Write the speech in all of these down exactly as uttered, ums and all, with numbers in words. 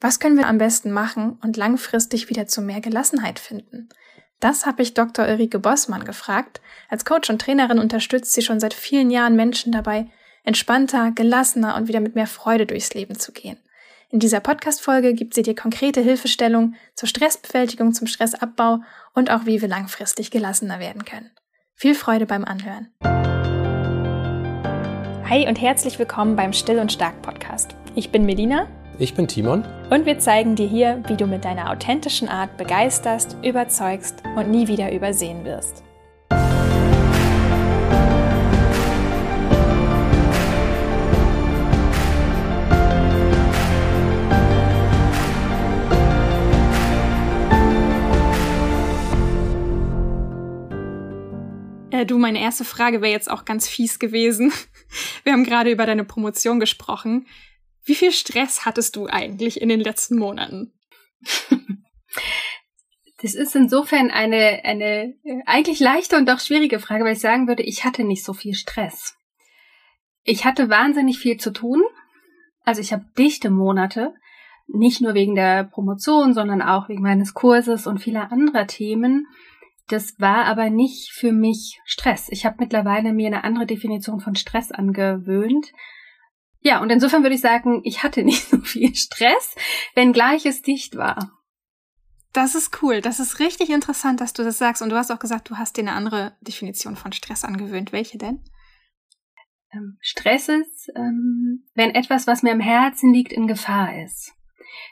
Was können wir am besten machen und langfristig wieder zu mehr Gelassenheit finden? Das habe ich Doktor Ulrike Bossmann gefragt. Als Coach und Trainerin unterstützt sie schon seit vielen Jahren Menschen dabei, entspannter, gelassener und wieder mit mehr Freude durchs Leben zu gehen. In dieser Podcast-Folge gibt sie dir konkrete Hilfestellung zur Stressbewältigung, zum Stressabbau und auch wie wir langfristig gelassener werden können. Viel Freude beim Anhören. Hi und herzlich willkommen beim Still und Stark Podcast. Ich bin Melina. Ich bin Timon. Und wir zeigen dir hier, wie du mit deiner authentischen Art begeisterst, überzeugst und nie wieder übersehen wirst. Du, meine erste Frage wäre jetzt auch ganz fies gewesen. Wir haben gerade über deine Promotion gesprochen. Wie viel Stress hattest du eigentlich in den letzten Monaten? Das ist insofern eine, eine eigentlich leichte und doch schwierige Frage, weil ich sagen würde, ich hatte nicht so viel Stress. Ich hatte wahnsinnig viel zu tun. Also ich habe dichte Monate, nicht nur wegen der Promotion, sondern auch wegen meines Kurses und vieler anderer Themen. Das war aber nicht für mich Stress. Ich habe mittlerweile mir eine andere Definition von Stress angewöhnt. Ja, und insofern würde ich sagen, ich hatte nicht so viel Stress, wenngleich es dicht war. Das ist cool. Das ist richtig interessant, dass du das sagst. Und du hast auch gesagt, du hast dir eine andere Definition von Stress angewöhnt. Welche denn? Stress ist, wenn etwas, was mir am Herzen liegt, in Gefahr ist.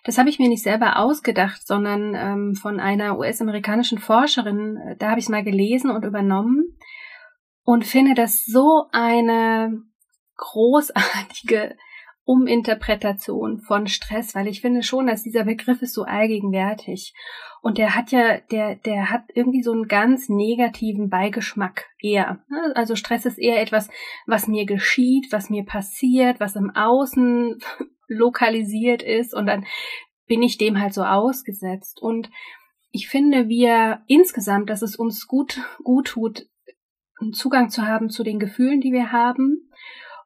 Das habe ich mir nicht selber ausgedacht, sondern ähm, von einer U S-amerikanischen Forscherin, da habe ich es mal gelesen und übernommen und finde das so eine großartige Uminterpretation von Stress, weil ich finde schon, dass dieser Begriff ist so allgegenwärtig und der hat ja, der, der hat irgendwie so einen ganz negativen Beigeschmack eher. Also Stress ist eher etwas, was mir geschieht, was mir passiert, was im Außen lokalisiert ist und dann bin ich dem halt so ausgesetzt. Und ich finde, wir insgesamt, dass es uns gut, gut tut, einen Zugang zu haben zu den Gefühlen, die wir haben.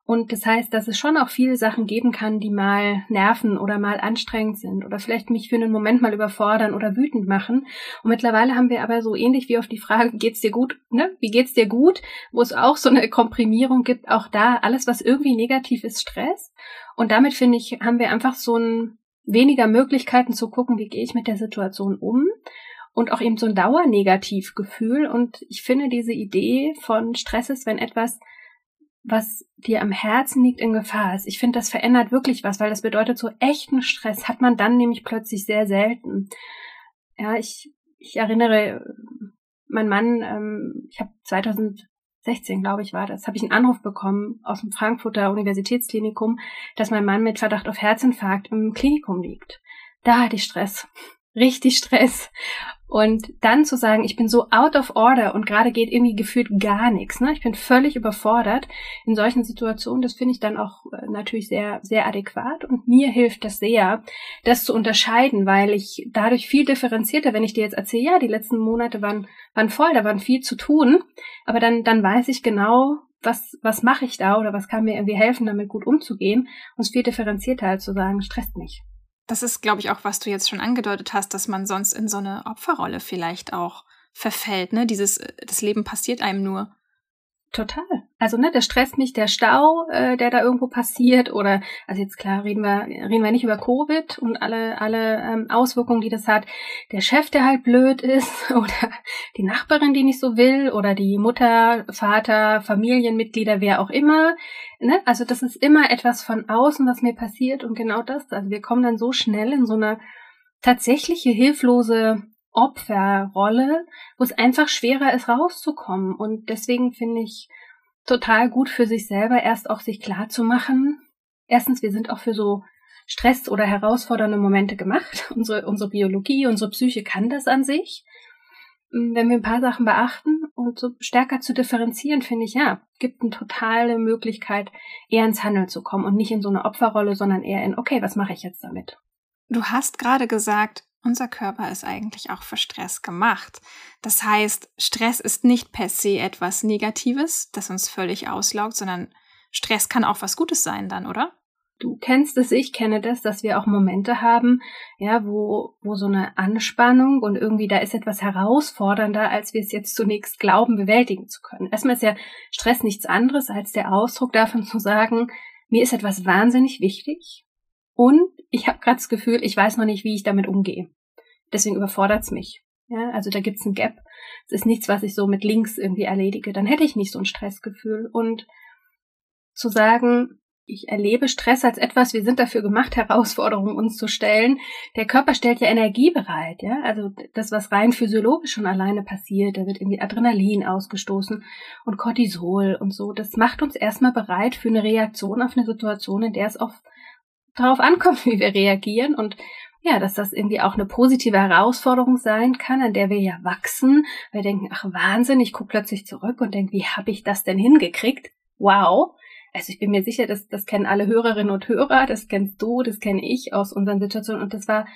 Und das heißt, dass es schon auch viele Sachen geben kann, die mal nerven oder mal anstrengend sind oder vielleicht mich für einen Moment mal überfordern oder wütend machen. Und mittlerweile haben wir aber so ähnlich wie auf die Frage, geht's dir gut, ne? Wie geht's dir gut? Wo es auch so eine Komprimierung gibt, auch da alles, was irgendwie negativ ist, Stress. Und damit, finde ich, haben wir einfach so ein weniger Möglichkeiten zu gucken, wie gehe ich mit der Situation um. Und auch eben so ein Dauernegativgefühl. Und ich finde diese Idee von Stress ist, wenn etwas, was dir am Herzen liegt, in Gefahr ist. Ich finde, das verändert wirklich was, weil das bedeutet, so echten Stress hat man dann nämlich plötzlich sehr selten. Ja, ich, ich erinnere, mein Mann, ähm, ich habe zwanzig sechzehn, glaube ich, war das, habe ich einen Anruf bekommen aus dem Frankfurter Universitätsklinikum, dass mein Mann mit Verdacht auf Herzinfarkt im Klinikum liegt. Da hatte ich Stress. Richtig Stress. Und dann zu sagen, ich bin so out of order und gerade geht irgendwie gefühlt gar nichts, ne? Ich bin völlig überfordert in solchen Situationen. Das finde ich dann auch natürlich sehr, sehr adäquat. Und mir hilft das sehr, das zu unterscheiden, weil ich dadurch viel differenzierter, wenn ich dir jetzt erzähle, ja, die letzten Monate waren, waren voll, da waren viel zu tun. Aber dann, dann weiß ich genau, was, was mache ich da oder was kann mir irgendwie helfen, damit gut umzugehen. Und es viel differenzierter als zu sagen, stresst mich. Das ist, glaube ich, auch, was du jetzt schon angedeutet hast, dass man sonst in so eine Opferrolle vielleicht auch verfällt, ne? Dieses, das Leben passiert einem nur. Total. Also, ne, der stresst mich, der Stau, äh, der da irgendwo passiert oder, also jetzt klar, reden wir, reden wir nicht über Covid und alle, alle ähm, Auswirkungen, die das hat. Der Chef, der halt blöd ist oder die Nachbarin, die nicht so will oder die Mutter, Vater, Familienmitglieder, wer auch immer. Ne? Also das ist immer etwas von außen, was mir passiert und genau das. Also wir kommen dann so schnell in so eine tatsächliche hilflose Opferrolle, wo es einfach schwerer ist, rauszukommen. Und deswegen finde ich total gut für sich selber, erst auch sich klar zu machen. Erstens, wir sind auch für so Stress oder herausfordernde Momente gemacht. Unsere, unsere Biologie, unsere Psyche kann das an sich. Wenn wir ein paar Sachen beachten und so stärker zu differenzieren, finde ich, ja, gibt eine totale Möglichkeit, eher ins Handeln zu kommen und nicht in so eine Opferrolle, sondern eher in, okay, was mache ich jetzt damit? Du hast gerade gesagt, unser Körper ist eigentlich auch für Stress gemacht. Das heißt, Stress ist nicht per se etwas Negatives, das uns völlig auslaugt, sondern Stress kann auch was Gutes sein dann, oder? du kennst es, ich kenne das, dass wir auch Momente haben, ja, wo, wo so eine Anspannung und irgendwie da ist etwas herausfordernder, als wir es jetzt zunächst glauben, bewältigen zu können. Erstmal ist ja Stress nichts anderes als der Ausdruck davon zu sagen, mir ist etwas wahnsinnig wichtig und ich habe gerade das Gefühl, ich weiß noch nicht, wie ich damit umgehe. Deswegen überfordert es mich. Ja, also da gibt's ein Gap. Es ist nichts, was ich so mit links irgendwie erledige. Dann hätte ich nicht so ein Stressgefühl. Und zu sagen, ich erlebe Stress als etwas, wir sind dafür gemacht, Herausforderungen uns zu stellen. Der Körper stellt ja Energie bereit. Ja, also das, was rein physiologisch schon alleine passiert, da wird irgendwie Adrenalin ausgestoßen und Cortisol und so. Das macht uns erstmal bereit für eine Reaktion auf eine Situation, in der es oft darauf ankommt, wie wir reagieren. Und ja, dass das irgendwie auch eine positive Herausforderung sein kann, an der wir ja wachsen. Wir denken, ach Wahnsinn, ich gucke plötzlich zurück und denke, wie habe ich das denn hingekriegt? Wow! Also ich bin mir sicher, das, das kennen alle Hörerinnen und Hörer, das kennst du, das kenne ich aus unseren Situationen. Und das war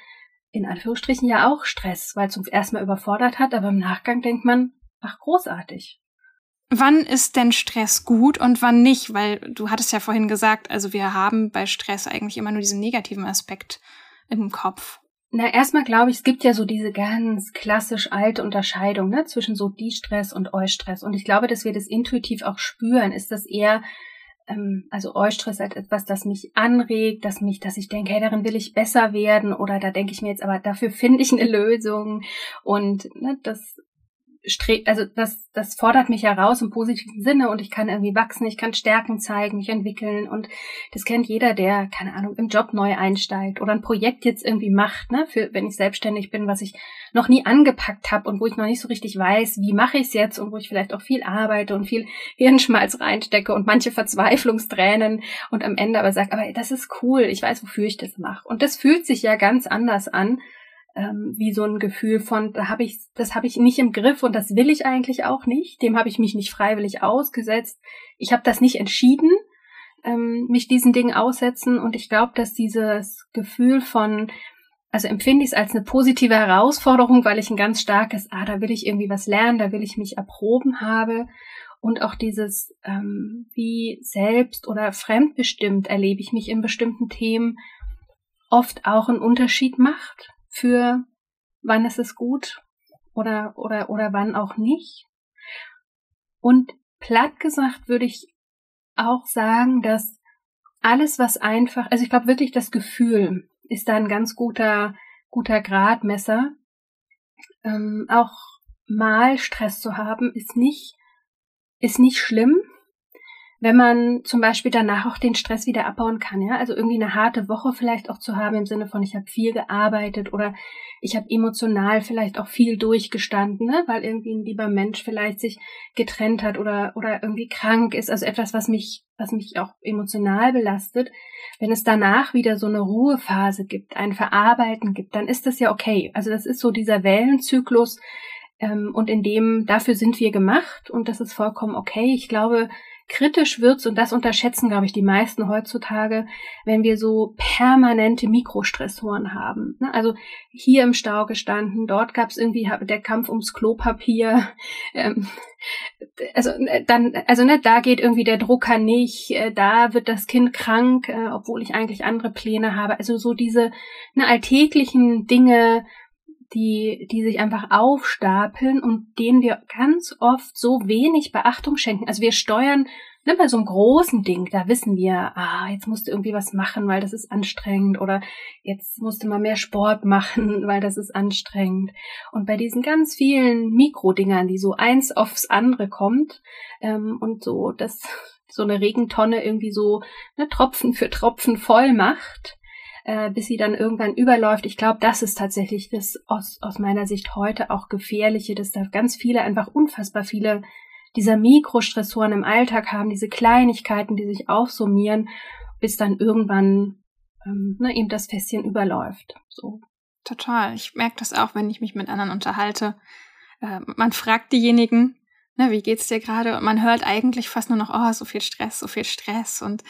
in Anführungsstrichen ja auch Stress, weil es uns erstmal überfordert hat, aber im Nachgang denkt man, ach großartig. Wann ist denn Stress gut und wann nicht? Weil du hattest ja vorhin gesagt, also wir haben bei Stress eigentlich immer nur diesen negativen Aspekt im Kopf? Na, erstmal glaube ich, es gibt ja so diese ganz klassisch alte Unterscheidung, ne, zwischen so De-Stress und Eustress. Und ich glaube, dass wir das intuitiv auch spüren. Ist das eher, ähm, also Eustress als etwas, das mich anregt, dass mich, dass ich denke, hey, darin will ich besser werden oder da denke ich mir jetzt, aber dafür finde ich eine Lösung. Und ne, das strebt, also das, das fordert mich heraus im positiven Sinne und ich kann irgendwie wachsen, ich kann Stärken zeigen, mich entwickeln und das kennt jeder, der, keine Ahnung, im Job neu einsteigt oder ein Projekt jetzt irgendwie macht, ne, für, wenn ich selbstständig bin, was ich noch nie angepackt habe und wo ich noch nicht so richtig weiß, wie mache ich es jetzt und wo ich vielleicht auch viel arbeite und viel Hirnschmalz reinstecke und manche Verzweiflungstränen und am Ende aber sage, aber das ist cool, ich weiß, wofür ich das mache und das fühlt sich ja ganz anders an, wie so ein Gefühl von, da habe ich, das habe ich nicht im Griff und das will ich eigentlich auch nicht, dem habe ich mich nicht freiwillig ausgesetzt, ich habe das nicht entschieden, mich diesen Dingen aussetzen und ich glaube, dass dieses Gefühl von, also empfinde ich es als eine positive Herausforderung, weil ich ein ganz starkes, ah, da will ich irgendwie was lernen, da will ich mich erproben habe und auch dieses, ähm, wie selbst oder fremdbestimmt erlebe ich mich in bestimmten Themen, oft auch einen Unterschied macht. Für wann ist es gut oder oder oder wann auch nicht. Und platt gesagt würde ich auch sagen, dass alles, was einfach, also ich glaube wirklich, das Gefühl ist da ein ganz guter guter Gradmesser. Ähm, auch mal Stress zu haben, ist nicht ist nicht schlimm, wenn man zum Beispiel danach auch den Stress wieder abbauen kann, ja, also irgendwie eine harte Woche vielleicht auch zu haben im Sinne von, ich habe viel gearbeitet oder ich habe emotional vielleicht auch viel durchgestanden, ne? Weil irgendwie ein lieber Mensch vielleicht sich getrennt hat oder oder irgendwie krank ist, also etwas, was mich was mich auch emotional belastet. Wenn es danach wieder so eine Ruhephase gibt, ein Verarbeiten gibt, dann ist das ja okay. Also das ist so dieser Wellenzyklus ähm, und in dem, dafür sind wir gemacht und das ist vollkommen okay. Ich glaube, kritisch wird's, und das unterschätzen, glaube ich, die meisten heutzutage, wenn wir so permanente Mikrostressoren haben. Also hier im Stau gestanden, dort gab's irgendwie der Kampf ums Klopapier. Ähm, also dann, also ne, da geht irgendwie der Drucker nicht, äh, da wird das Kind krank, äh, obwohl ich eigentlich andere Pläne habe. Also so diese ne, alltäglichen Dinge, die, die sich einfach aufstapeln und denen wir ganz oft so wenig Beachtung schenken. Also wir steuern, ne, bei so einem großen Ding, da wissen wir, ah, jetzt musst du irgendwie was machen, weil das ist anstrengend oder jetzt musst du mal mehr Sport machen, weil das ist anstrengend. Und bei diesen ganz vielen Mikrodingern, die so eins aufs andere kommt, ähm, und so, dass so eine Regentonne irgendwie so, ne, Tropfen für Tropfen voll macht, bis sie dann irgendwann überläuft. Ich glaube, das ist tatsächlich das aus, aus meiner Sicht heute auch Gefährliche, dass da ganz viele, einfach unfassbar viele dieser Mikrostressoren im Alltag haben, diese Kleinigkeiten, die sich aufsummieren, bis dann irgendwann ähm, ne, eben das Fässchen überläuft. So. Total. Ich merke das auch, wenn ich mich mit anderen unterhalte. Äh, man fragt diejenigen, ne, wie geht's dir gerade? Und man hört eigentlich fast nur noch, oh, so viel Stress, so viel Stress und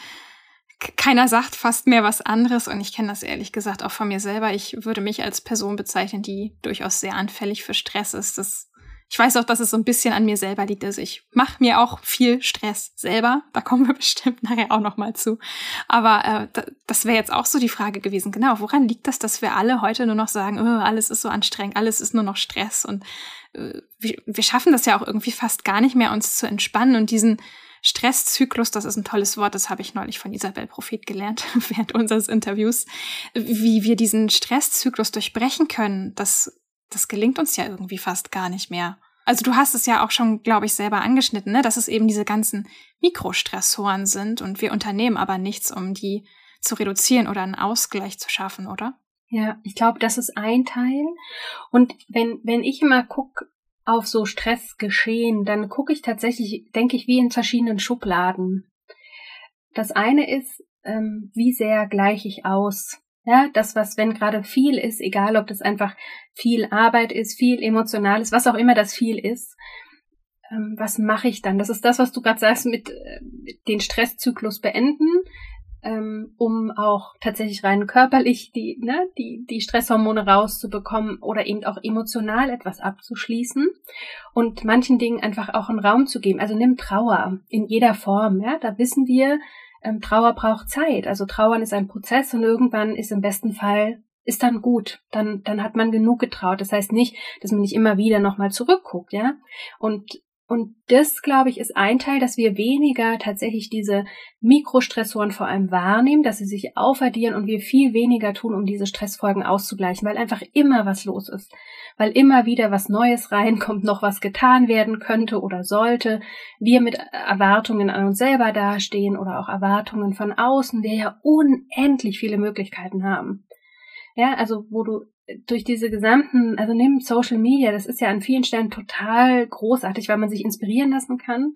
keiner sagt fast mehr was anderes und ich kenne das ehrlich gesagt auch von mir selber. Ich würde mich als Person bezeichnen, die durchaus sehr anfällig für Stress ist. Das Ich weiß auch, dass es so ein bisschen an mir selber liegt. Also ich mache mir auch viel Stress selber. Da kommen wir bestimmt nachher auch nochmal zu. Aber äh, das wäre jetzt auch so die Frage gewesen. Genau, woran liegt das, dass wir alle heute nur noch sagen, oh, alles ist so anstrengend, alles ist nur noch Stress. Und äh, wir, wir schaffen das ja auch irgendwie fast gar nicht mehr, uns zu entspannen. Und diesen Stresszyklus, das ist ein tolles Wort, das habe ich neulich von Isabel Prophet gelernt während unseres Interviews, wie wir diesen Stresszyklus durchbrechen können, das Das gelingt uns ja irgendwie fast gar nicht mehr. Also du hast es ja auch schon, glaube ich, selber angeschnitten, ne? Dass es eben diese ganzen Mikrostressoren sind und wir unternehmen aber nichts, um die zu reduzieren oder einen Ausgleich zu schaffen, oder? Ja, ich glaube, das ist ein Teil. Und wenn, wenn ich immer gucke auf so Stressgeschehen, dann gucke ich tatsächlich, denke ich, wie in verschiedenen Schubladen. Das eine ist, ähm, wie sehr gleiche ich aus? Ja, das, was, wenn gerade viel ist, egal ob das einfach viel Arbeit ist, viel Emotionales, was auch immer das viel ist, ähm, was mache ich dann? Das ist das, was du gerade sagst, mit, äh, mit den Stresszyklus beenden, ähm, um auch tatsächlich rein körperlich die, ne, die, die Stresshormone rauszubekommen oder eben auch emotional etwas abzuschließen und manchen Dingen einfach auch einen Raum zu geben. Also nimm Trauer in jeder Form, ja, da wissen wir, Trauer braucht Zeit, also Trauern ist ein Prozess und irgendwann ist im besten Fall, ist dann gut, dann dann hat man genug getraut, das heißt nicht, dass man nicht immer wieder nochmal zurückguckt, ja, und und das, glaube ich, ist ein Teil, dass wir weniger tatsächlich diese Mikrostressoren vor allem wahrnehmen, dass sie sich aufaddieren und wir viel weniger tun, um diese Stressfolgen auszugleichen, weil einfach immer was los ist, weil immer wieder was Neues reinkommt, noch was getan werden könnte oder sollte, wir mit Erwartungen an uns selber dastehen oder auch Erwartungen von außen, wir ja unendlich viele Möglichkeiten haben. Ja, also wo du durch diese gesamten, also neben Social Media, das ist ja an vielen Stellen total großartig, weil man sich inspirieren lassen kann.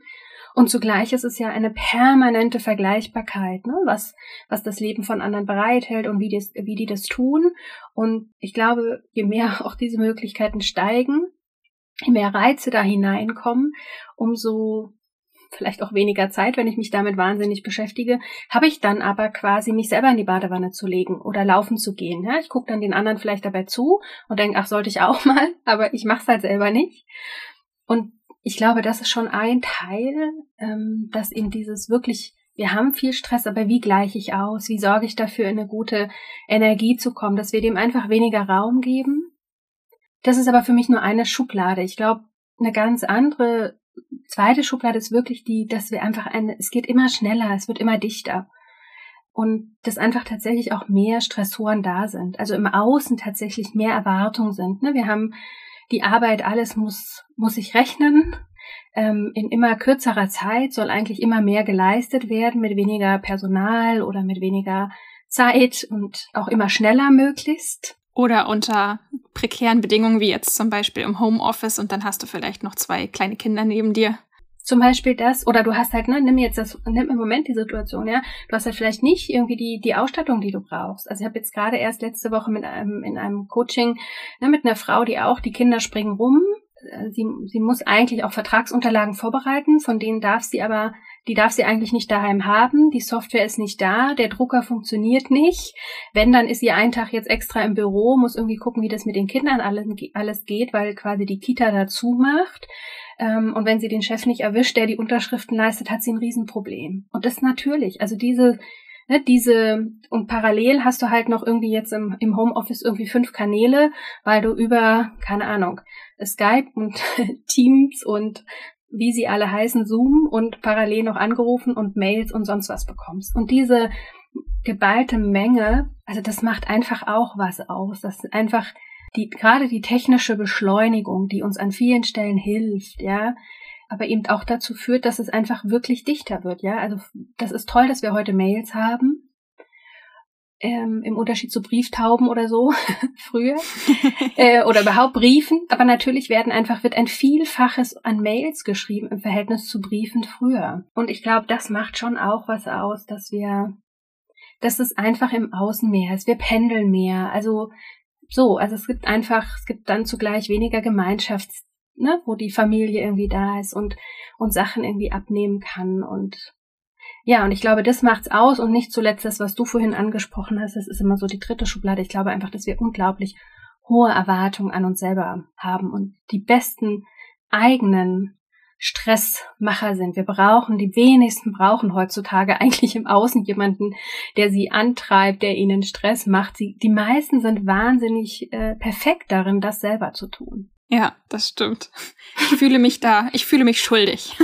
Und zugleich ist es ja eine permanente Vergleichbarkeit, ne, was, was das Leben von anderen bereithält und wie, das, wie die das tun. Und ich glaube, je mehr auch diese Möglichkeiten steigen, je mehr Reize da hineinkommen, umso vielleicht auch weniger Zeit, wenn ich mich damit wahnsinnig beschäftige, habe ich dann aber quasi mich selber in die Badewanne zu legen oder laufen zu gehen. Ja? Ich gucke dann den anderen vielleicht dabei zu und denke, ach, sollte ich auch mal, aber ich mache es halt selber nicht. Und ich glaube, das ist schon ein Teil, ähm, dass eben dieses wirklich, wir haben viel Stress, aber wie gleiche ich aus? Wie sorge ich dafür, in eine gute Energie zu kommen, dass wir dem einfach weniger Raum geben? Das ist aber für mich nur eine Schublade. Ich glaube, eine ganz andere zweite Schublade ist wirklich die, dass wir einfach eine, es geht immer schneller, es wird immer dichter und dass einfach tatsächlich auch mehr Stressoren da sind, also im Außen tatsächlich mehr Erwartungen sind, ne? Wir haben die Arbeit, alles muss, muss sich rechnen, ähm, in immer kürzerer Zeit soll eigentlich immer mehr geleistet werden, mit weniger Personal oder mit weniger Zeit und auch immer schneller möglichst. Oder unter prekären Bedingungen, wie jetzt zum Beispiel im Homeoffice und dann hast du vielleicht noch zwei kleine Kinder neben dir. Zum Beispiel das, oder du hast halt, ne, nimm jetzt das, nimm im Moment die Situation, ja, du hast halt vielleicht nicht irgendwie die, die Ausstattung, die du brauchst. Also ich habe jetzt gerade erst letzte Woche mit einem, in einem Coaching, ne, mit einer Frau, die auch, die Kinder springen rum. Sie, sie muss eigentlich auch Vertragsunterlagen vorbereiten, von denen darf sie aber, die darf sie eigentlich nicht daheim haben, die Software ist nicht da, der Drucker funktioniert nicht, wenn, dann ist sie einen Tag jetzt extra im Büro, muss irgendwie gucken, wie das mit den Kindern alles geht, weil quasi die Kita dazu macht, und wenn sie den Chef nicht erwischt, der die Unterschriften leistet, hat sie ein Riesenproblem. Und das natürlich, also diese Diese, und parallel hast du halt noch irgendwie jetzt im, im Homeoffice irgendwie fünf Kanäle, weil du über, keine Ahnung, Skype und Teams und wie sie alle heißen, Zoom und parallel noch angerufen und Mails und sonst was bekommst. Und diese geballte Menge, also das macht einfach auch was aus. Das ist einfach die, gerade die technische Beschleunigung, die uns an vielen Stellen hilft, ja. Aber eben auch dazu führt, dass es einfach wirklich dichter wird, ja. Also das ist toll, dass wir heute Mails haben, ähm, im Unterschied zu Brieftauben oder so früher äh, oder überhaupt Briefen. Aber natürlich werden einfach wird ein Vielfaches an Mails geschrieben im Verhältnis zu Briefen früher. Und ich glaube, das macht schon auch was aus, dass wir, dass es einfach im Außen mehr ist. Wir pendeln mehr. Also so, also es gibt einfach, es gibt dann zugleich weniger Gemeinschafts Ne, wo die Familie irgendwie da ist und, und Sachen irgendwie abnehmen kann und ja, und ich glaube, das macht's aus und nicht zuletzt das, was du vorhin angesprochen hast, das ist immer so die dritte Schublade. Ich glaube einfach, dass wir unglaublich hohe Erwartungen an uns selber haben und die besten eigenen Stressmacher sind. Wir brauchen, die wenigsten brauchen heutzutage eigentlich im Außen jemanden, der sie antreibt, der ihnen Stress macht. Sie, die meisten sind wahnsinnig äh, perfekt darin, das selber zu tun. Ja, das stimmt. Ich fühle mich da, ich fühle mich schuldig.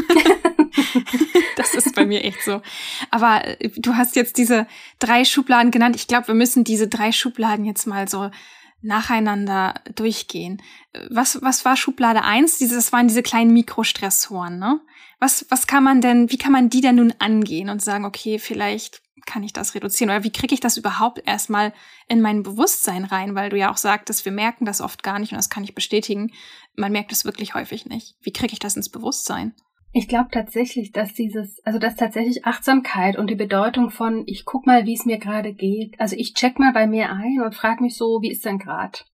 Das ist bei mir echt so. Aber du hast jetzt diese drei Schubladen genannt. Ich glaube, wir müssen diese drei Schubladen jetzt mal so nacheinander durchgehen. Was, was war Schublade eins? Das waren diese kleinen Mikrostressoren, ne? Was, was kann man denn, wie kann man die denn nun angehen und sagen, okay, vielleicht kann ich das reduzieren? Oder wie kriege ich das überhaupt erstmal in mein Bewusstsein rein? Weil du ja auch sagtest, wir merken das oft gar nicht und das kann ich bestätigen. Man merkt es wirklich häufig nicht. Wie kriege ich das ins Bewusstsein? Ich glaube tatsächlich, dass dieses, also dass tatsächlich Achtsamkeit und die Bedeutung von, ich guck mal, wie es mir gerade geht, also ich check mal bei mir ein und frag mich so, wie ist denn grad?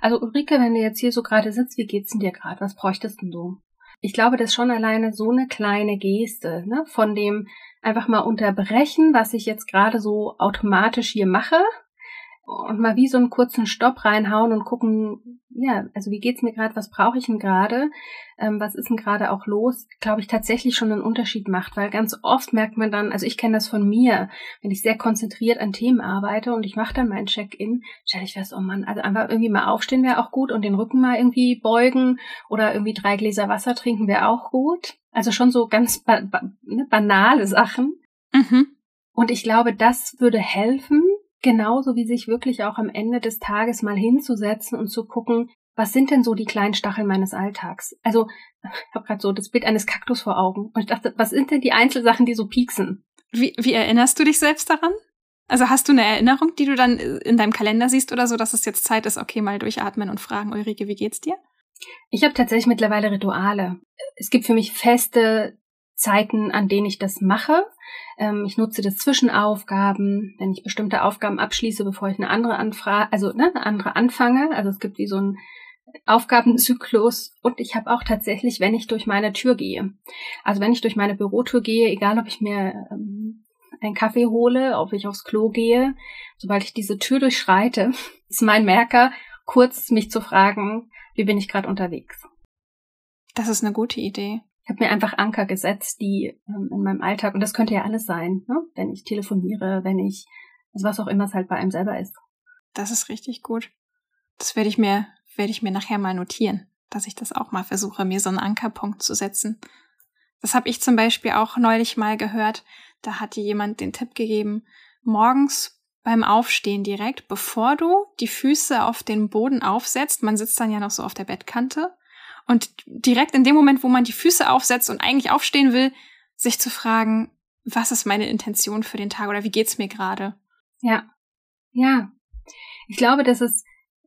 Also Ulrike, wenn du jetzt hier so gerade sitzt, wie geht's denn dir gerade? Was bräuchtest denn du? Ich glaube, dass schon alleine so eine kleine Geste, ne, von dem einfach mal unterbrechen, was ich jetzt gerade so automatisch hier mache, und mal wie so einen kurzen Stopp reinhauen und gucken, ja, also wie geht's mir gerade, was brauche ich denn gerade, ähm, was ist denn gerade auch los, glaube ich, tatsächlich schon einen Unterschied macht, weil ganz oft merkt man dann, also ich kenne das von mir, wenn ich sehr konzentriert an Themen arbeite und ich mache dann mein Check-in, stelle ich fest, oh Mann, also einfach irgendwie mal aufstehen wäre auch gut und den Rücken mal irgendwie beugen oder irgendwie drei Gläser Wasser trinken wäre auch gut, also schon so ganz ba- ba- ne, banale Sachen. Mhm. Und ich glaube, das würde helfen, genauso wie sich wirklich auch am Ende des Tages mal hinzusetzen und zu gucken, was sind denn so die kleinen Stacheln meines Alltags? Also, ich habe gerade so das Bild eines Kaktus vor Augen und ich dachte, was sind denn die Einzelsachen, die so pieksen? Wie, wie erinnerst du dich selbst daran? Also hast du eine Erinnerung, die du dann in deinem Kalender siehst oder so, dass es jetzt Zeit ist, okay, mal durchatmen und fragen, Ulrike, wie geht's dir? Ich habe tatsächlich mittlerweile Rituale. Es gibt für mich feste Zeiten, an denen ich das mache. Ähm, ich nutze das zwischen Aufgaben, wenn ich bestimmte Aufgaben abschließe, bevor ich eine andere anfrage, also ne, eine andere anfange. Also es gibt wie so einen Aufgabenzyklus und ich habe auch tatsächlich, wenn ich durch meine Tür gehe, also wenn ich durch meine Bürotür gehe, egal ob ich mir ähm, einen Kaffee hole, ob ich aufs Klo gehe, sobald ich diese Tür durchschreite, ist mein Merker, kurz mich zu fragen, wie bin ich gerade unterwegs. Das ist eine gute Idee. Ich habe mir einfach Anker gesetzt, die ähm, in meinem Alltag, und das könnte ja alles sein, ne? Wenn ich telefoniere, wenn ich, also was auch immer es halt bei einem selber ist. Das ist richtig gut. Das werde ich mir, werde ich mir nachher mal notieren, dass ich das auch mal versuche, mir so einen Ankerpunkt zu setzen. Das habe ich zum Beispiel auch neulich mal gehört. Da hat dir jemand den Tipp gegeben, morgens beim Aufstehen direkt, bevor du die Füße auf den Boden aufsetzt, man sitzt dann ja noch so auf der Bettkante, und direkt in dem Moment, wo man die Füße aufsetzt und eigentlich aufstehen will, sich zu fragen, was ist meine Intention für den Tag oder wie geht's mir gerade? Ja, ja. Ich glaube, dass es,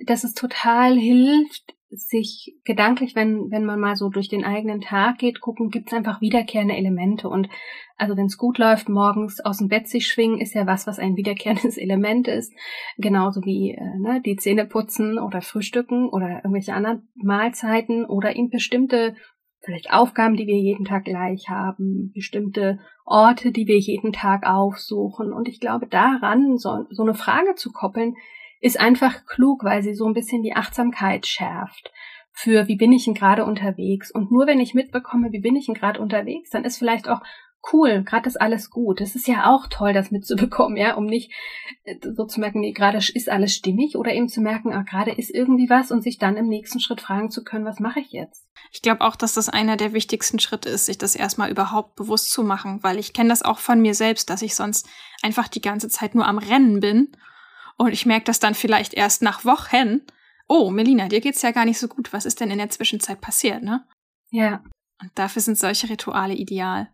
dass es total hilft, sich gedanklich, wenn, wenn man mal so durch den eigenen Tag geht, gucken, gibt's einfach wiederkehrende Elemente. Und also wenn's gut läuft, morgens aus dem Bett sich schwingen, ist ja was, was ein wiederkehrendes Element ist. Genauso wie äh, ne, die Zähne putzen oder frühstücken oder irgendwelche anderen Mahlzeiten oder in bestimmte vielleicht Aufgaben, die wir jeden Tag gleich haben, bestimmte Orte, die wir jeden Tag aufsuchen. Und ich glaube, daran so, so eine Frage zu koppeln, ist einfach klug, weil sie so ein bisschen die Achtsamkeit schärft für, wie bin ich denn gerade unterwegs? Und nur wenn ich mitbekomme, wie bin ich denn gerade unterwegs, dann ist vielleicht auch cool, gerade ist alles gut. Es ist ja auch toll, das mitzubekommen, ja, um nicht so zu merken, nee, gerade ist alles stimmig oder eben zu merken, ah, gerade ist irgendwie was und sich dann im nächsten Schritt fragen zu können, was mache ich jetzt? Ich glaube auch, dass das einer der wichtigsten Schritte ist, sich das erstmal überhaupt bewusst zu machen, weil ich kenne das auch von mir selbst, dass ich sonst einfach die ganze Zeit nur am Rennen bin. Und ich merke das dann vielleicht erst nach Wochen. Oh, Melina, dir geht's ja gar nicht so gut. Was ist denn in der Zwischenzeit passiert, ne? Ja. Und dafür sind solche Rituale ideal.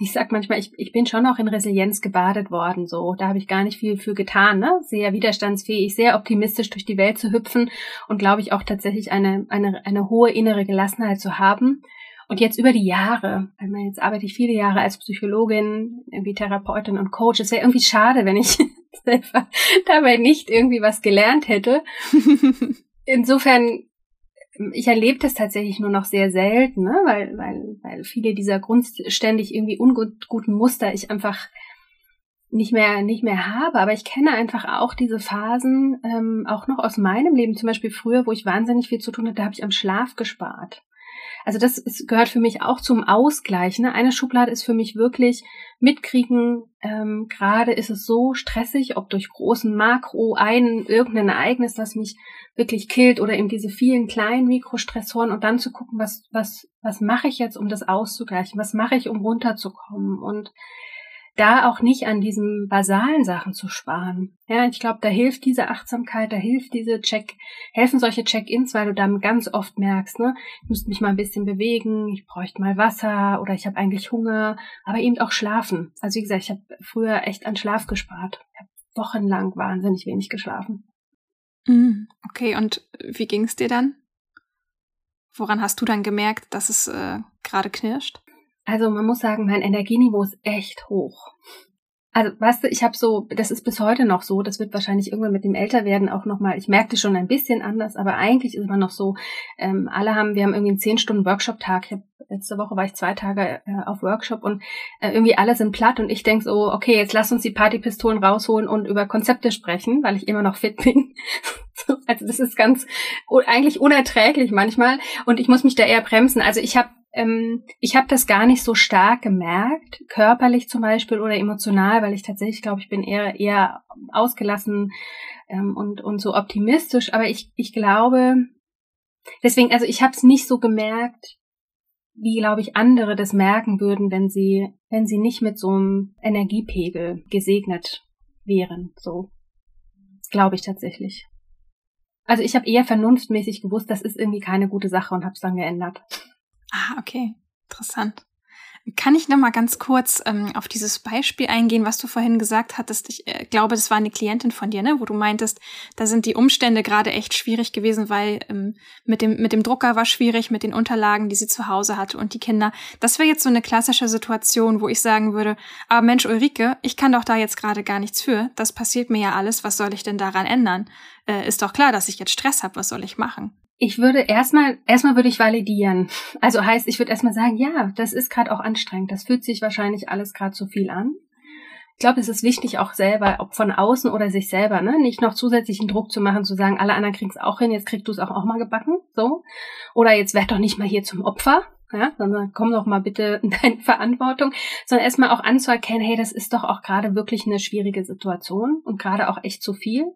ich sag manchmal, ich, ich bin schon auch in Resilienz gebadet worden, so. Da habe ich gar nicht viel für getan, ne? Sehr widerstandsfähig, sehr optimistisch durch die Welt zu hüpfen und glaube ich auch tatsächlich eine, eine, eine hohe innere Gelassenheit zu haben. Und jetzt über die Jahre, also jetzt arbeite ich viele Jahre als Psychologin, irgendwie Therapeutin und Coach. Es wäre irgendwie schade, wenn ich selber dabei nicht irgendwie was gelernt hätte. Insofern, ich erlebe das tatsächlich nur noch sehr selten, ne? weil, weil, weil viele dieser grundständig irgendwie unguten Muster ich einfach nicht mehr, nicht mehr habe. Aber ich kenne einfach auch diese Phasen, ähm, auch noch aus meinem Leben, zum Beispiel früher, wo ich wahnsinnig viel zu tun hatte, da habe ich am Schlaf gespart. Also das ist, gehört für mich auch zum Ausgleich, ne? Eine Schublade ist für mich wirklich mitkriegen, ähm, gerade ist es so stressig, ob durch großen Makro, ein, irgendein Ereignis, das mich wirklich killt oder eben diese vielen kleinen Mikrostressoren und dann zu gucken, was, was, was mache ich jetzt, um das auszugleichen? Was mache ich, um runterzukommen? Und da auch nicht an diesen basalen Sachen zu sparen. Ja, ich glaube, da hilft diese Achtsamkeit, da hilft diese Check, helfen solche Check-ins, weil du dann ganz oft merkst, ne, ich müsste mich mal ein bisschen bewegen, ich bräuchte mal Wasser oder ich habe eigentlich Hunger, aber eben auch schlafen. Also wie gesagt, ich habe früher echt an Schlaf gespart. Ich habe wochenlang wahnsinnig wenig geschlafen. Okay, und wie ging es dir dann? Woran hast du dann gemerkt, dass es äh, gerade knirscht? Also man muss sagen, mein Energieniveau ist echt hoch. Also weißt du, ich habe so, das ist bis heute noch so, das wird wahrscheinlich irgendwann mit dem Älterwerden auch nochmal, ich merkte schon ein bisschen anders, aber eigentlich ist man noch so, ähm, alle haben, wir haben irgendwie einen zehn Stunden Workshop-Tag. Ich hab, letzte Woche war ich zwei Tage äh, auf Workshop und äh, irgendwie alle sind platt und ich denk so, okay, jetzt lass uns die Partypistolen rausholen und über Konzepte sprechen, weil ich immer noch fit bin. Also das ist ganz, eigentlich unerträglich manchmal und ich muss mich da eher bremsen. Also ich habe Ich habe das gar nicht so stark gemerkt, körperlich zum Beispiel oder emotional, weil ich tatsächlich glaube, ich bin eher eher ausgelassen ähm, und und so optimistisch. Aber ich ich glaube, deswegen, also ich habe es nicht so gemerkt, wie glaube ich andere das merken würden, wenn sie wenn sie nicht mit so einem Energiepegel gesegnet wären. So glaube ich tatsächlich. Also ich habe eher vernunftmäßig gewusst, das ist irgendwie keine gute Sache und habe es dann geändert. Ah, okay. Interessant. Kann ich nochmal ganz kurz ähm, auf dieses Beispiel eingehen, was du vorhin gesagt hattest? Ich äh, glaube, das war eine Klientin von dir, ne? Wo du meintest, da sind die Umstände gerade echt schwierig gewesen, weil ähm, mit dem mit dem Drucker war schwierig, mit den Unterlagen, die sie zu Hause hatte und die Kinder. Das wäre jetzt so eine klassische Situation, wo ich sagen würde, aber Mensch, Ulrike, ich kann doch da jetzt gerade gar nichts für. Das passiert mir ja alles. Was soll ich denn daran ändern? Äh, ist doch klar, dass ich jetzt Stress habe. Was soll ich machen? Ich würde erstmal, erstmal würde ich validieren. Also heißt, ich würde erstmal sagen, ja, das ist gerade auch anstrengend. Das fühlt sich wahrscheinlich alles gerade zu viel an. Ich glaube, es ist wichtig auch selber, ob von außen oder sich selber, ne, nicht noch zusätzlichen Druck zu machen, zu sagen, alle anderen kriegen es auch hin, jetzt kriegst du es auch, auch mal gebacken, so. Oder jetzt werd doch nicht mal hier zum Opfer, ja, sondern komm doch mal bitte in deine Verantwortung. Sondern erstmal auch anzuerkennen, hey, das ist doch auch gerade wirklich eine schwierige Situation und gerade auch echt zu viel.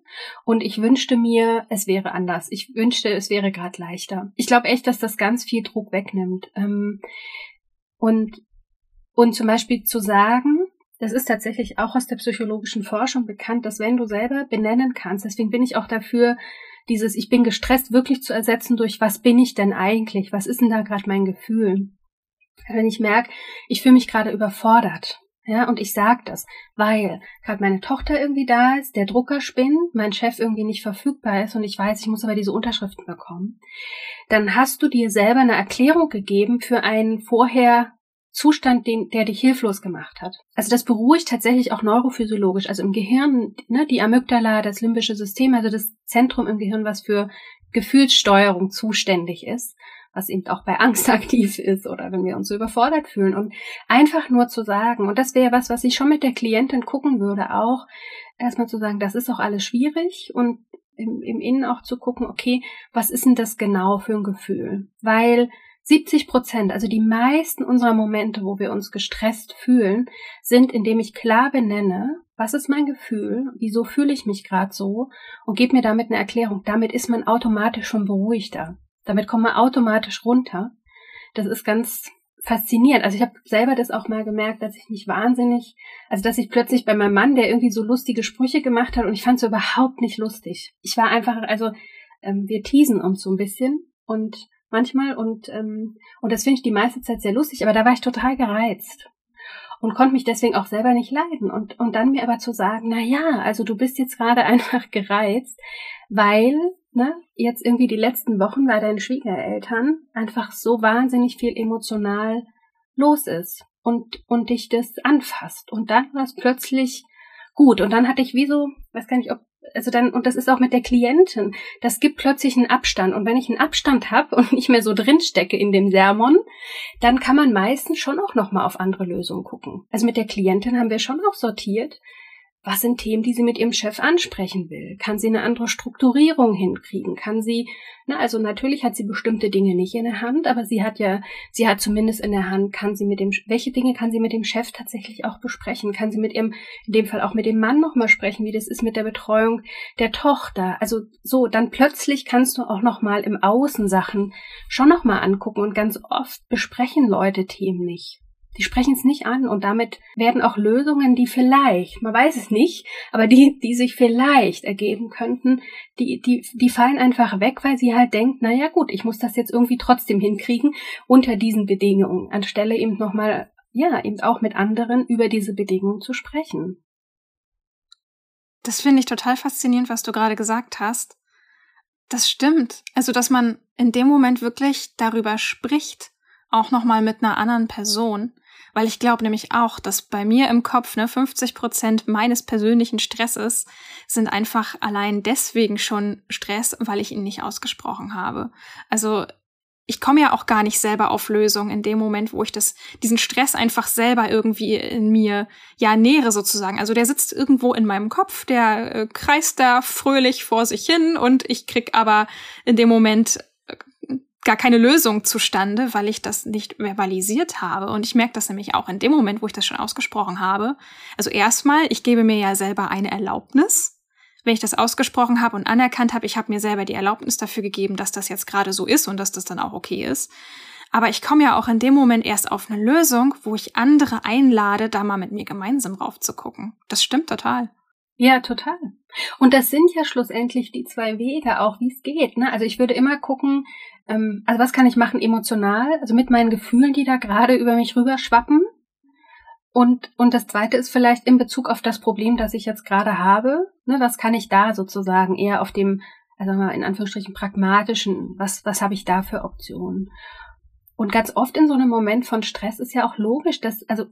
Und ich wünschte mir, es wäre anders. Ich wünschte, es wäre gerade leichter. Ich glaube echt, dass das ganz viel Druck wegnimmt. Ähm, Und, und zum Beispiel zu sagen, das ist tatsächlich auch aus der psychologischen Forschung bekannt, dass wenn du selber benennen kannst, deswegen bin ich auch dafür, dieses ich bin gestresst wirklich zu ersetzen durch was bin ich denn eigentlich, was ist denn da gerade mein Gefühl? Wenn ich merke, ich fühle mich gerade überfordert, ja, und ich sage das, weil gerade meine Tochter irgendwie da ist, der Drucker spinnt, mein Chef irgendwie nicht verfügbar ist und ich weiß, ich muss aber diese Unterschriften bekommen, dann hast du dir selber eine Erklärung gegeben für einen vorher Zustand, den, der dich hilflos gemacht hat. Also das beruhigt tatsächlich auch neurophysiologisch. Also im Gehirn, ne, die Amygdala, das limbische System, also das Zentrum im Gehirn, was für Gefühlssteuerung zuständig ist, was eben auch bei Angst aktiv ist oder wenn wir uns so überfordert fühlen. Und einfach nur zu sagen, und das wäre was, was ich schon mit der Klientin gucken würde, auch erstmal zu sagen, das ist doch alles schwierig und im, im Innen auch zu gucken, okay, was ist denn das genau für ein Gefühl? Weil siebzig Prozent, also die meisten unserer Momente, wo wir uns gestresst fühlen, sind, indem ich klar benenne, was ist mein Gefühl, wieso fühle ich mich gerade so und gebe mir damit eine Erklärung. Damit ist man automatisch schon beruhigter. Damit kommt man automatisch runter. Das ist ganz faszinierend. Also ich habe selber das auch mal gemerkt, dass ich mich wahnsinnig, also dass ich plötzlich bei meinem Mann, der irgendwie so lustige Sprüche gemacht hat und ich fand es überhaupt nicht lustig. Ich war einfach, also ähm, wir teasen uns so ein bisschen und manchmal und ähm, und das finde ich die meiste Zeit sehr lustig, aber da war ich total gereizt. und konnte mich deswegen auch selber nicht leiden. Und, und dann mir aber zu sagen, na ja, also du bist jetzt gerade einfach gereizt, weil ne, jetzt irgendwie die letzten Wochen bei deinen Schwiegereltern einfach so wahnsinnig viel emotional los ist und, und dich das anfasst. Und dann war es plötzlich gut. Und dann hatte ich wie so, weiß gar nicht, ob, also dann, und das ist auch mit der Klientin, das gibt plötzlich einen Abstand. Und wenn ich einen Abstand habe und nicht mehr so drinstecke in dem Sermon, dann kann man meistens schon auch nochmal auf andere Lösungen gucken. Also mit der Klientin haben wir schon auch sortiert, was sind Themen, die sie mit ihrem Chef ansprechen will? Kann sie eine andere Strukturierung hinkriegen? Kann sie, na, also natürlich hat sie bestimmte Dinge nicht in der Hand, aber sie hat ja, sie hat zumindest in der Hand, kann sie mit dem, welche Dinge kann sie mit dem Chef tatsächlich auch besprechen? Kann sie mit ihrem, in dem Fall auch mit dem Mann nochmal sprechen, wie das ist mit der Betreuung der Tochter? Also so, dann plötzlich kannst du auch nochmal im Außen Sachen schon nochmal angucken und ganz oft besprechen Leute Themen nicht. Die sprechen es nicht an und damit werden auch Lösungen, die vielleicht, man weiß es nicht, aber die, die sich vielleicht ergeben könnten, die, die, die fallen einfach weg, weil sie halt denkt, naja gut, ich muss das jetzt irgendwie trotzdem hinkriegen unter diesen Bedingungen, anstelle eben nochmal, ja, eben auch mit anderen über diese Bedingungen zu sprechen. Das finde ich total faszinierend, was du gerade gesagt hast. Das stimmt. Also, dass man in dem Moment wirklich darüber spricht, auch nochmal mit einer anderen Person. Weil ich glaube nämlich auch, dass bei mir im Kopf ne, fünfzig Prozent meines persönlichen Stresses sind einfach allein deswegen schon Stress, weil ich ihn nicht ausgesprochen habe. Also ich komme ja auch gar nicht selber auf Lösungen in dem Moment, wo ich das, diesen Stress einfach selber irgendwie in mir ja nähere sozusagen. Also der sitzt irgendwo in meinem Kopf, der äh, kreist da fröhlich vor sich hin und ich krieg aber in dem Moment äh, gar keine Lösung zustande, weil ich das nicht verbalisiert habe. Und ich merke das nämlich auch in dem Moment, wo ich das schon ausgesprochen habe. Also erstmal, ich gebe mir ja selber eine Erlaubnis, wenn ich das ausgesprochen habe und anerkannt habe, ich habe mir selber die Erlaubnis dafür gegeben, dass das jetzt gerade so ist und dass das dann auch okay ist. Aber ich komme ja auch in dem Moment erst auf eine Lösung, wo ich andere einlade, da mal mit mir gemeinsam drauf zu gucken. Das stimmt total. Ja, total. Und das sind ja schlussendlich die zwei Wege auch, wie es geht. Ne? Also ich würde immer gucken, ähm, also was kann ich machen emotional, also mit meinen Gefühlen, die da gerade über mich rüberschwappen. Und und das Zweite ist vielleicht in Bezug auf das Problem, das ich jetzt gerade habe. Ne? Was kann ich da sozusagen eher auf dem, also mal in Anführungsstrichen pragmatischen, was was habe ich da für Optionen? Und ganz oft in so einem Moment von Stress ist ja auch logisch, dass, also,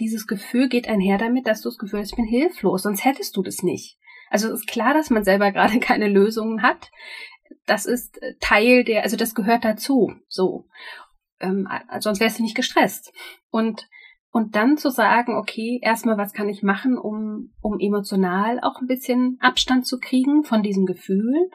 dieses Gefühl geht einher damit, dass du das Gefühl hast, ich bin hilflos, sonst hättest du das nicht. Also, es ist klar, dass man selber gerade keine Lösungen hat. Das ist Teil der, also, das gehört dazu, so. Ähm, sonst wärst du nicht gestresst. Und, und dann zu sagen, okay, erstmal, was kann ich machen, um, um emotional auch ein bisschen Abstand zu kriegen von diesem Gefühl?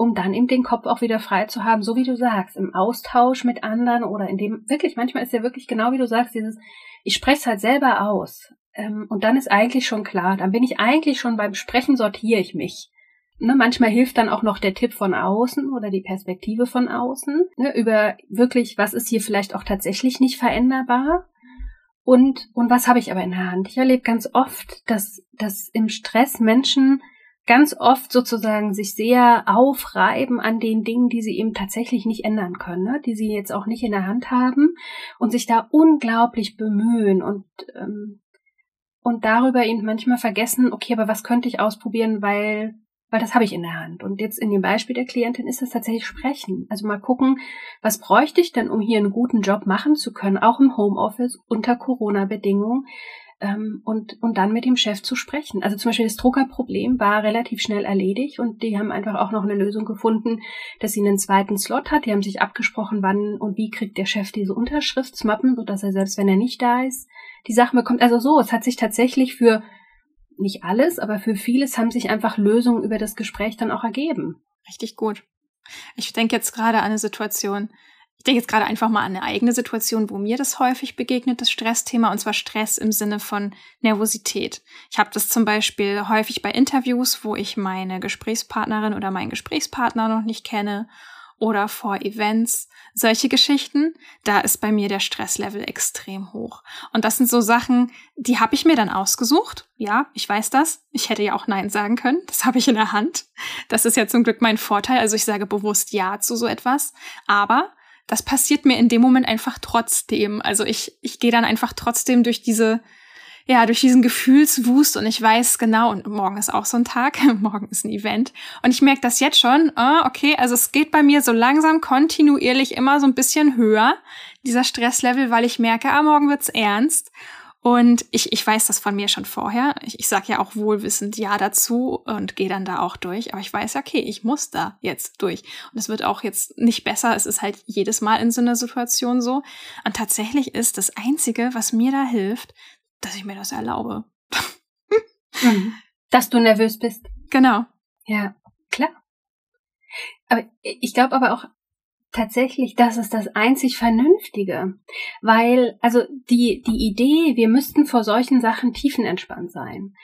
Um dann eben den Kopf auch wieder frei zu haben, so wie du sagst, im Austausch mit anderen oder in dem, wirklich, manchmal ist ja wirklich genau wie du sagst, dieses, ich spreche es halt selber aus. Ähm, und dann ist eigentlich schon klar, dann bin ich eigentlich schon beim Sprechen, sortiere ich mich. Ne, manchmal hilft dann auch noch der Tipp von außen oder die Perspektive von außen, ne, über wirklich, was ist hier vielleicht auch tatsächlich nicht veränderbar. Und, und was habe ich aber in der Hand? Ich erlebe ganz oft, dass, dass im Stress Menschen ganz oft sozusagen sich sehr aufreiben an den Dingen, die sie eben tatsächlich nicht ändern können, ne? Die sie jetzt auch nicht in der Hand haben und sich da unglaublich bemühen und ähm, und darüber eben manchmal vergessen, okay, aber was könnte ich ausprobieren, weil weil das habe ich in der Hand. Und jetzt in dem Beispiel der Klientin ist das tatsächlich Sprechen. Also mal gucken, was bräuchte ich denn, um hier einen guten Job machen zu können, auch im Homeoffice unter Corona-Bedingungen, und und dann mit dem Chef zu sprechen. Also zum Beispiel das Druckerproblem war relativ schnell erledigt und die haben einfach auch noch eine Lösung gefunden, dass sie einen zweiten Slot hat. Die haben sich abgesprochen, wann und wie kriegt der Chef diese Unterschriftsmappen, sodass er selbst, wenn er nicht da ist, die Sachen bekommt. Also so, es hat sich tatsächlich für, nicht alles, aber für vieles haben sich einfach Lösungen über das Gespräch dann auch ergeben. Richtig gut. Ich denke jetzt gerade an eine Situation, Ich denke jetzt gerade einfach mal an eine eigene Situation, wo mir das häufig begegnet, das Stressthema, und zwar Stress im Sinne von Nervosität. Ich habe das zum Beispiel häufig bei Interviews, wo ich meine Gesprächspartnerin oder meinen Gesprächspartner noch nicht kenne, oder vor Events, solche Geschichten, da ist bei mir der Stresslevel extrem hoch. Und das sind so Sachen, die habe ich mir dann ausgesucht. Ja, ich weiß das. Ich hätte ja auch Nein sagen können. Das habe ich in der Hand. Das ist ja zum Glück mein Vorteil. Also ich sage bewusst Ja zu so etwas. Aber das passiert mir in dem Moment einfach trotzdem. Also ich ich gehe dann einfach trotzdem durch diese ja, durch diesen Gefühlswust und ich weiß genau, und morgen ist auch so ein Tag, morgen ist ein Event und ich merke das jetzt schon, oh, okay, also es geht bei mir so langsam kontinuierlich immer so ein bisschen höher, dieser Stresslevel, weil ich merke, ah, morgen wird's ernst und ich ich weiß das von mir schon vorher, ich, ich sage ja auch wohlwissend ja dazu und gehe dann da auch durch, aber ich weiß ja, okay, ich muss da jetzt durch und es wird auch jetzt nicht besser, es ist halt jedes Mal in so einer Situation so und tatsächlich ist das Einzige, was mir da hilft, dass ich mir das erlaube. Mhm. Dass du nervös bist. Genau. Ja, klar. Aber ich glaube aber auch tatsächlich, das ist das einzig Vernünftige. Weil, also die, die Idee, wir müssten vor solchen Sachen tiefenentspannt sein.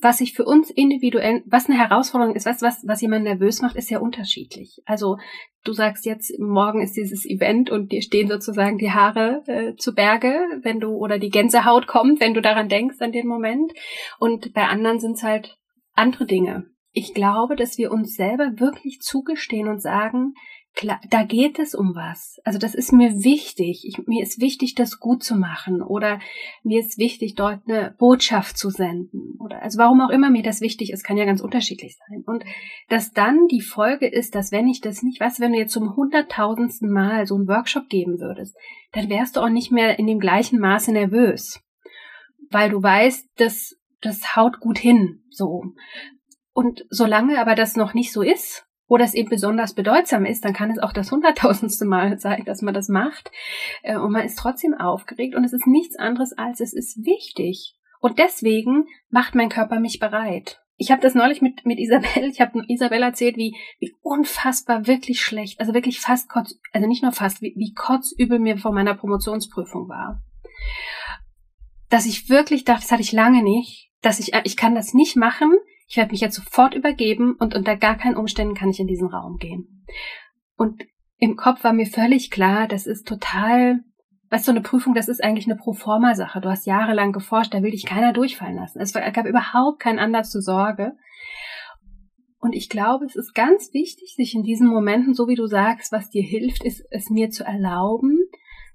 Was sich für uns individuell, was eine Herausforderung ist, was, was, was jemand nervös macht, ist ja unterschiedlich. Also du sagst jetzt, morgen ist dieses Event und dir stehen sozusagen die Haare äh, zu Berge, wenn du, oder die Gänsehaut kommt, wenn du daran denkst an den Moment. Und bei anderen sind es halt andere Dinge. Ich glaube, dass wir uns selber wirklich zugestehen und sagen, klar, da geht es um was. Also das ist mir wichtig. Ich, mir ist wichtig, das gut zu machen. Oder mir ist wichtig, dort eine Botschaft zu senden. Oder also warum auch immer mir das wichtig ist, kann ja ganz unterschiedlich sein. Und dass dann die Folge ist, dass wenn ich das nicht, was, wenn du jetzt zum hunderttausendsten Mal so einen Workshop geben würdest, dann wärst du auch nicht mehr in dem gleichen Maße nervös. Weil du weißt, dass das haut gut hin. So. Und solange aber das noch nicht so ist, oder es eben besonders bedeutsam ist, dann kann es auch das hunderttausendste Mal sein, dass man das macht. Und man ist trotzdem aufgeregt und es ist nichts anderes als, es ist wichtig. Und deswegen macht mein Körper mich bereit. Ich habe das neulich mit mit Isabel, ich habe Isabel erzählt, wie wie unfassbar wirklich schlecht, also wirklich fast, kotz, also nicht nur fast, wie, wie kotzübel mir vor meiner Promotionsprüfung war. Dass ich wirklich dachte, das hatte ich lange nicht, dass ich ich kann das nicht machen, ich werde mich jetzt sofort übergeben und unter gar keinen Umständen kann ich in diesen Raum gehen. Und im Kopf war mir völlig klar, das ist total, weißt du, eine Prüfung, das ist eigentlich eine Proforma-Sache. Du hast jahrelang geforscht, da will dich keiner durchfallen lassen. Es gab überhaupt keinen Anlass zur Sorge. Und ich glaube, es ist ganz wichtig, sich in diesen Momenten, so wie du sagst, was dir hilft, ist es mir zu erlauben,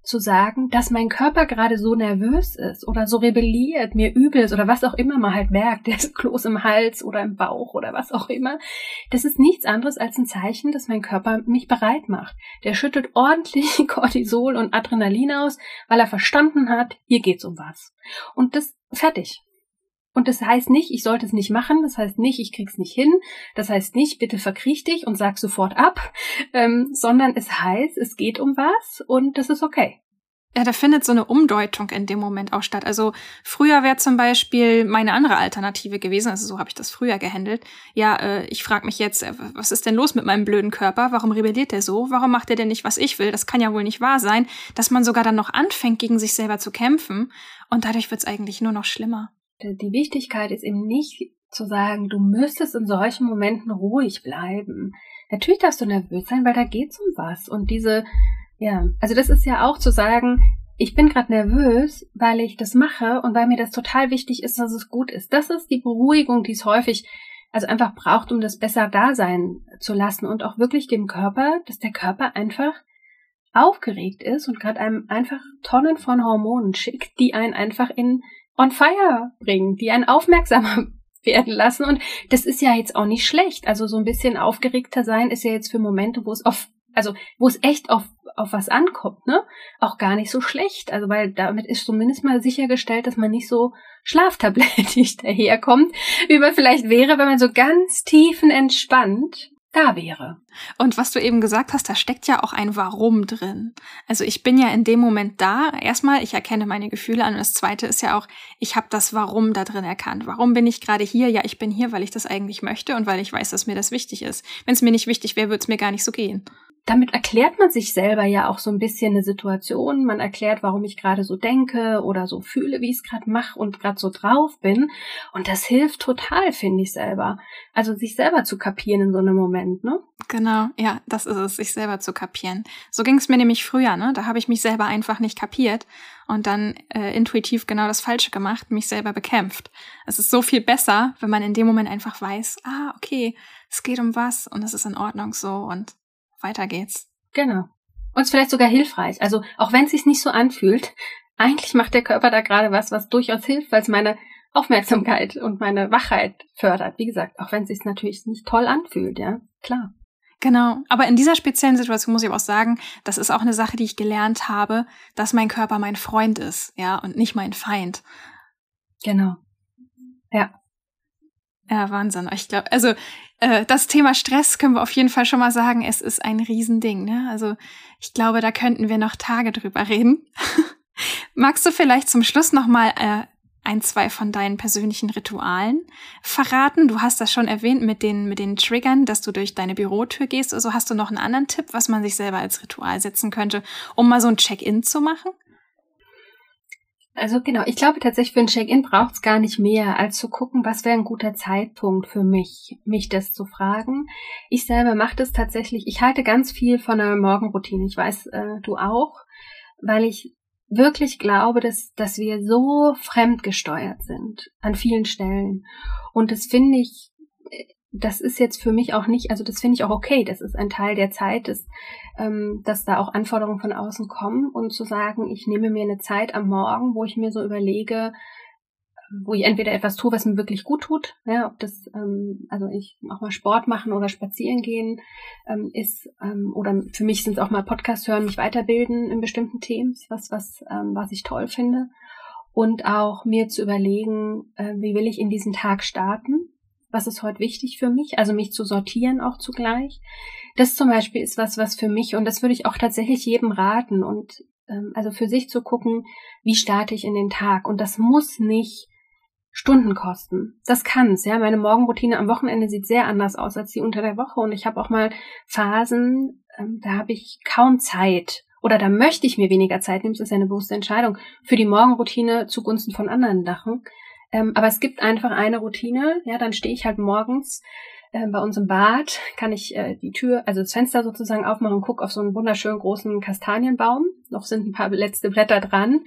zu sagen, dass mein Körper gerade so nervös ist oder so rebelliert, mir übel ist oder was auch immer man halt merkt, der ist Kloß im Hals oder im Bauch oder was auch immer, das ist nichts anderes als ein Zeichen, dass mein Körper mich bereit macht. Der schüttet ordentlich Cortisol und Adrenalin aus, weil er verstanden hat, hier geht's um was. Und das fertig. Und das heißt nicht, ich sollte es nicht machen, das heißt nicht, ich krieg's nicht hin, das heißt nicht, bitte verkriech dich und sag sofort ab, ähm, sondern es heißt, es geht um was und das ist okay. Ja, da findet so eine Umdeutung in dem Moment auch statt. Also früher wäre zum Beispiel meine andere Alternative gewesen, also so habe ich das früher gehandelt. Ja, äh, ich frage mich jetzt, äh, was ist denn los mit meinem blöden Körper? Warum rebelliert der so? Warum macht der denn nicht, was ich will? Das kann ja wohl nicht wahr sein, dass man sogar dann noch anfängt, gegen sich selber zu kämpfen und dadurch wird's eigentlich nur noch schlimmer. Die Wichtigkeit ist eben nicht zu sagen, du müsstest in solchen Momenten ruhig bleiben. Natürlich darfst du nervös sein, weil da geht's um was. Und diese, ja, also das ist ja auch zu sagen, ich bin gerade nervös, weil ich das mache und weil mir das total wichtig ist, dass es gut ist. Das ist die Beruhigung, die es häufig also einfach braucht, um das besser da sein zu lassen und auch wirklich dem Körper, dass der Körper einfach aufgeregt ist und gerade einem einfach Tonnen von Hormonen schickt, die einen einfach in on fire bringen, die einen aufmerksamer werden lassen. Und das ist ja jetzt auch nicht schlecht. Also so ein bisschen aufgeregter sein ist ja jetzt für Momente, wo es auf, also wo es echt auf auf was ankommt, ne, auch gar nicht so schlecht. Also weil damit ist zumindest mal sichergestellt, dass man nicht so schlaftablettig daherkommt, wie man vielleicht wäre, wenn man so ganz tiefenentspannt da wäre. Und was du eben gesagt hast, da steckt ja auch ein Warum drin. Also ich bin ja in dem Moment da. Erstmal, ich erkenne meine Gefühle an. Und das Zweite ist ja auch, ich habe das Warum da drin erkannt. Warum bin ich gerade hier? Ja, ich bin hier, weil ich das eigentlich möchte und weil ich weiß, dass mir das wichtig ist. Wenn es mir nicht wichtig wäre, würde es mir gar nicht so gehen. Damit erklärt man sich selber ja auch so ein bisschen eine Situation. Man erklärt, warum ich gerade so denke oder so fühle, wie ich es gerade mache und gerade so drauf bin. Und das hilft total, finde ich selber. Also sich selber zu kapieren in so einem Moment, ne? Genau, ja, das ist es, sich selber zu kapieren. So ging es mir nämlich früher, ne? Da habe ich mich selber einfach nicht kapiert und dann äh, intuitiv genau das Falsche gemacht, mich selber bekämpft. Es ist so viel besser, wenn man in dem Moment einfach weiß, ah, okay, es geht um was und es ist in Ordnung so und weiter geht's. Genau. Und es ist vielleicht sogar hilfreich. Also auch wenn es sich nicht so anfühlt, eigentlich macht der Körper da gerade was, was durchaus hilft, weil es meine Aufmerksamkeit und meine Wachheit fördert. Wie gesagt, auch wenn es sich natürlich nicht toll anfühlt, ja, klar. Genau, aber in dieser speziellen Situation muss ich aber auch sagen, das ist auch eine Sache, die ich gelernt habe, dass mein Körper mein Freund ist, ja, und nicht mein Feind. Genau, ja. Ja, Wahnsinn. Ich glaube, also äh, das Thema Stress können wir auf jeden Fall schon mal sagen, es ist ein Riesending, ne? Also ich glaube, da könnten wir noch Tage drüber reden. Magst du vielleicht zum Schluss nochmal äh, ein, zwei von deinen persönlichen Ritualen verraten? Du hast das schon erwähnt mit den, mit den Triggern, dass du durch deine Bürotür gehst. Also hast du noch einen anderen Tipp, was man sich selber als Ritual setzen könnte, um mal so ein Check-in zu machen? Also genau, ich glaube tatsächlich, für ein Check-in braucht es gar nicht mehr, als zu gucken, was wäre ein guter Zeitpunkt für mich, mich das zu fragen. Ich selber mache das tatsächlich, ich halte ganz viel von einer Morgenroutine, ich weiß, äh, du auch, weil ich wirklich glaube, dass, dass wir so fremdgesteuert sind an vielen Stellen. Und das finde ich, das ist jetzt für mich auch nicht, also das finde ich auch okay, das ist ein Teil der Zeit, dass, ähm, dass da auch Anforderungen von außen kommen, und zu sagen, ich nehme mir eine Zeit am Morgen, wo ich mir so überlege, wo ich entweder etwas tue, was mir wirklich gut tut, ja, ob das, ähm, also ich auch mal Sport machen oder spazieren gehen ähm, ist, ähm, oder für mich sind es auch mal Podcast hören, mich weiterbilden in bestimmten Themen, was, was, ähm, was ich toll finde, und auch mir zu überlegen, äh, wie will ich in diesen Tag starten, was ist heute wichtig für mich, also mich zu sortieren auch zugleich. Das zum Beispiel ist was, was für mich, und das würde ich auch tatsächlich jedem raten, und ähm, also für sich zu gucken, wie starte ich in den Tag, und das muss nicht Stunden kosten. Das kann's, ja. Meine Morgenroutine am Wochenende sieht sehr anders aus als die unter der Woche, und ich habe auch mal Phasen, ähm, da habe ich kaum Zeit, oder da möchte ich mir weniger Zeit nehmen, das ist ja eine bewusste Entscheidung, für die Morgenroutine zugunsten von anderen Sachen. Ähm, aber es gibt einfach eine Routine, ja, dann stehe ich halt morgens äh, bei uns im Bad, kann ich äh, die Tür, also das Fenster sozusagen aufmachen und gucke auf so einen wunderschönen großen Kastanienbaum, noch sind ein paar letzte Blätter dran,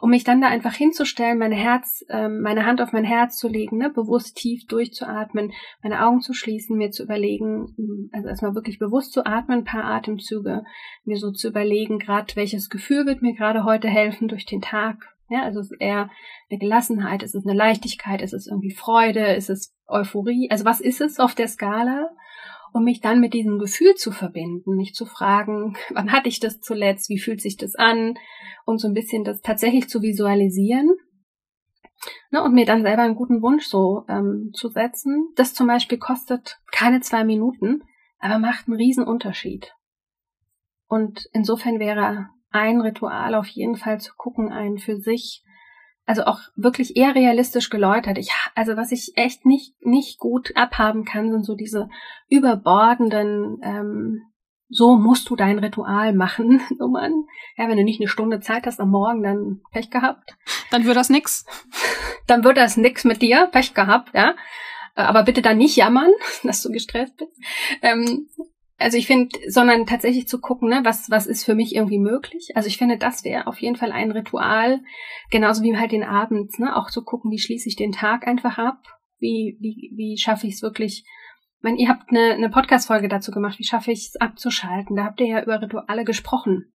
um mich dann da einfach hinzustellen, meine Herz, äh, meine Hand auf mein Herz zu legen, ne, bewusst tief durchzuatmen, meine Augen zu schließen, mir zu überlegen, also erstmal wirklich bewusst zu atmen, ein paar Atemzüge, mir so zu überlegen, gerade welches Gefühl wird mir gerade heute helfen durch den Tag. Ja, also es ist eher eine Gelassenheit, es ist eine Leichtigkeit, es ist irgendwie Freude, es ist Euphorie. Also was ist es auf der Skala? Um mich dann mit diesem Gefühl zu verbinden, mich zu fragen, wann hatte ich das zuletzt, wie fühlt sich das an? Und so ein bisschen das tatsächlich zu visualisieren, ne, und mir dann selber einen guten Wunsch so ähm, zu setzen. Das zum Beispiel kostet keine zwei Minuten, aber macht einen riesen Unterschied. Und insofern wäre ein Ritual auf jeden Fall zu gucken, einen für sich, also auch wirklich eher realistisch geläutert. Ich, also was ich echt nicht nicht gut abhaben kann, sind so diese überbordenden, ähm, so musst du dein Ritual machen, Nummern. Ja, wenn du nicht eine Stunde Zeit hast am Morgen, dann Pech gehabt. Dann wird das nix. Dann wird das nix mit dir, Pech gehabt, ja. Aber bitte dann nicht jammern, dass du gestresst bist. Ähm, Also ich finde, sondern tatsächlich zu gucken, ne, was was ist für mich irgendwie möglich. Also ich finde, das wäre auf jeden Fall ein Ritual, genauso wie halt den Abend, ne, auch zu gucken, wie schließe ich den Tag einfach ab, wie wie wie schaffe ich es wirklich. Ich meine, ihr habt eine eine Podcast-Folge dazu gemacht, wie schaffe ich es abzuschalten? Da habt ihr ja über Rituale gesprochen.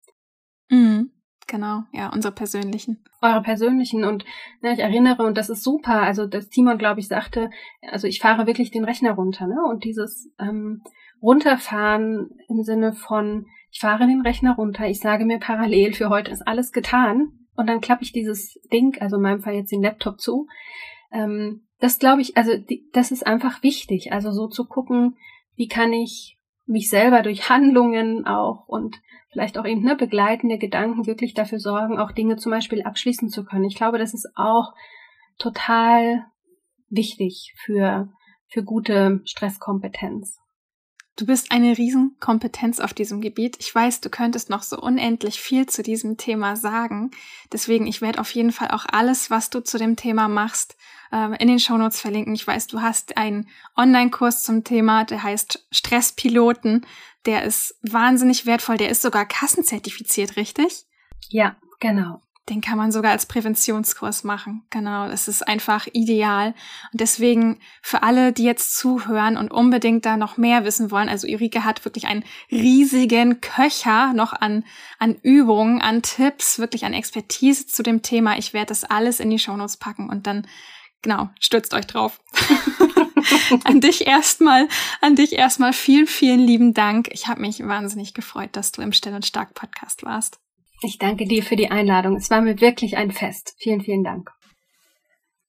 Mhm. Genau, ja, unsere persönlichen. Eure persönlichen, und ne, ich erinnere, und das ist super, also das Timon, glaube ich, sagte, also ich fahre wirklich den Rechner runter, ne? Und dieses ähm, Runterfahren im Sinne von, ich fahre den Rechner runter, ich sage mir parallel, für heute ist alles getan, und dann klappe ich dieses Ding, also in meinem Fall jetzt den Laptop zu. Ähm, das glaube ich, also die, das ist einfach wichtig, also so zu gucken, wie kann ich mich selber durch Handlungen auch und vielleicht auch eben ne, begleitende Gedanken wirklich dafür sorgen, auch Dinge zum Beispiel abschließen zu können. Ich glaube, das ist auch total wichtig für, für gute Stresskompetenz. Du bist eine Riesenkompetenz auf diesem Gebiet. Ich weiß, du könntest noch so unendlich viel zu diesem Thema sagen. Deswegen, ich werde auf jeden Fall auch alles, was du zu dem Thema machst, in den Shownotes verlinken. Ich weiß, du hast einen Online-Kurs zum Thema, der heißt Stresspiloten. Der ist wahnsinnig wertvoll. Der ist sogar kassenzertifiziert, richtig? Ja, genau. Den kann man sogar als Präventionskurs machen. Genau, das ist einfach ideal. Und deswegen für alle, die jetzt zuhören und unbedingt da noch mehr wissen wollen, also Ulrike hat wirklich einen riesigen Köcher noch an an Übungen, an Tipps, wirklich an Expertise zu dem Thema. Ich werde das alles in die Shownotes packen und dann, genau, stürzt euch drauf. An dich erstmal, an dich erstmal vielen, vielen lieben Dank. Ich habe mich wahnsinnig gefreut, dass du im Still und Stark Podcast warst. Ich danke dir für die Einladung. Es war mir wirklich ein Fest. Vielen, vielen Dank.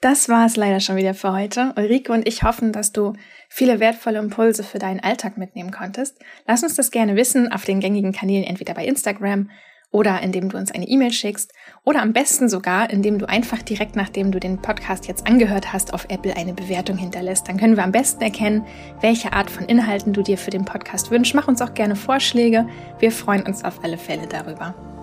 Das war es leider schon wieder für heute. Ulrike und ich hoffen, dass du viele wertvolle Impulse für deinen Alltag mitnehmen konntest. Lass uns das gerne wissen auf den gängigen Kanälen, entweder bei Instagram oder indem du uns eine E-Mail schickst oder am besten sogar, indem du einfach direkt, nachdem du den Podcast jetzt angehört hast, auf Apple eine Bewertung hinterlässt. Dann können wir am besten erkennen, welche Art von Inhalten du dir für den Podcast wünschst. Mach uns auch gerne Vorschläge. Wir freuen uns auf alle Fälle darüber.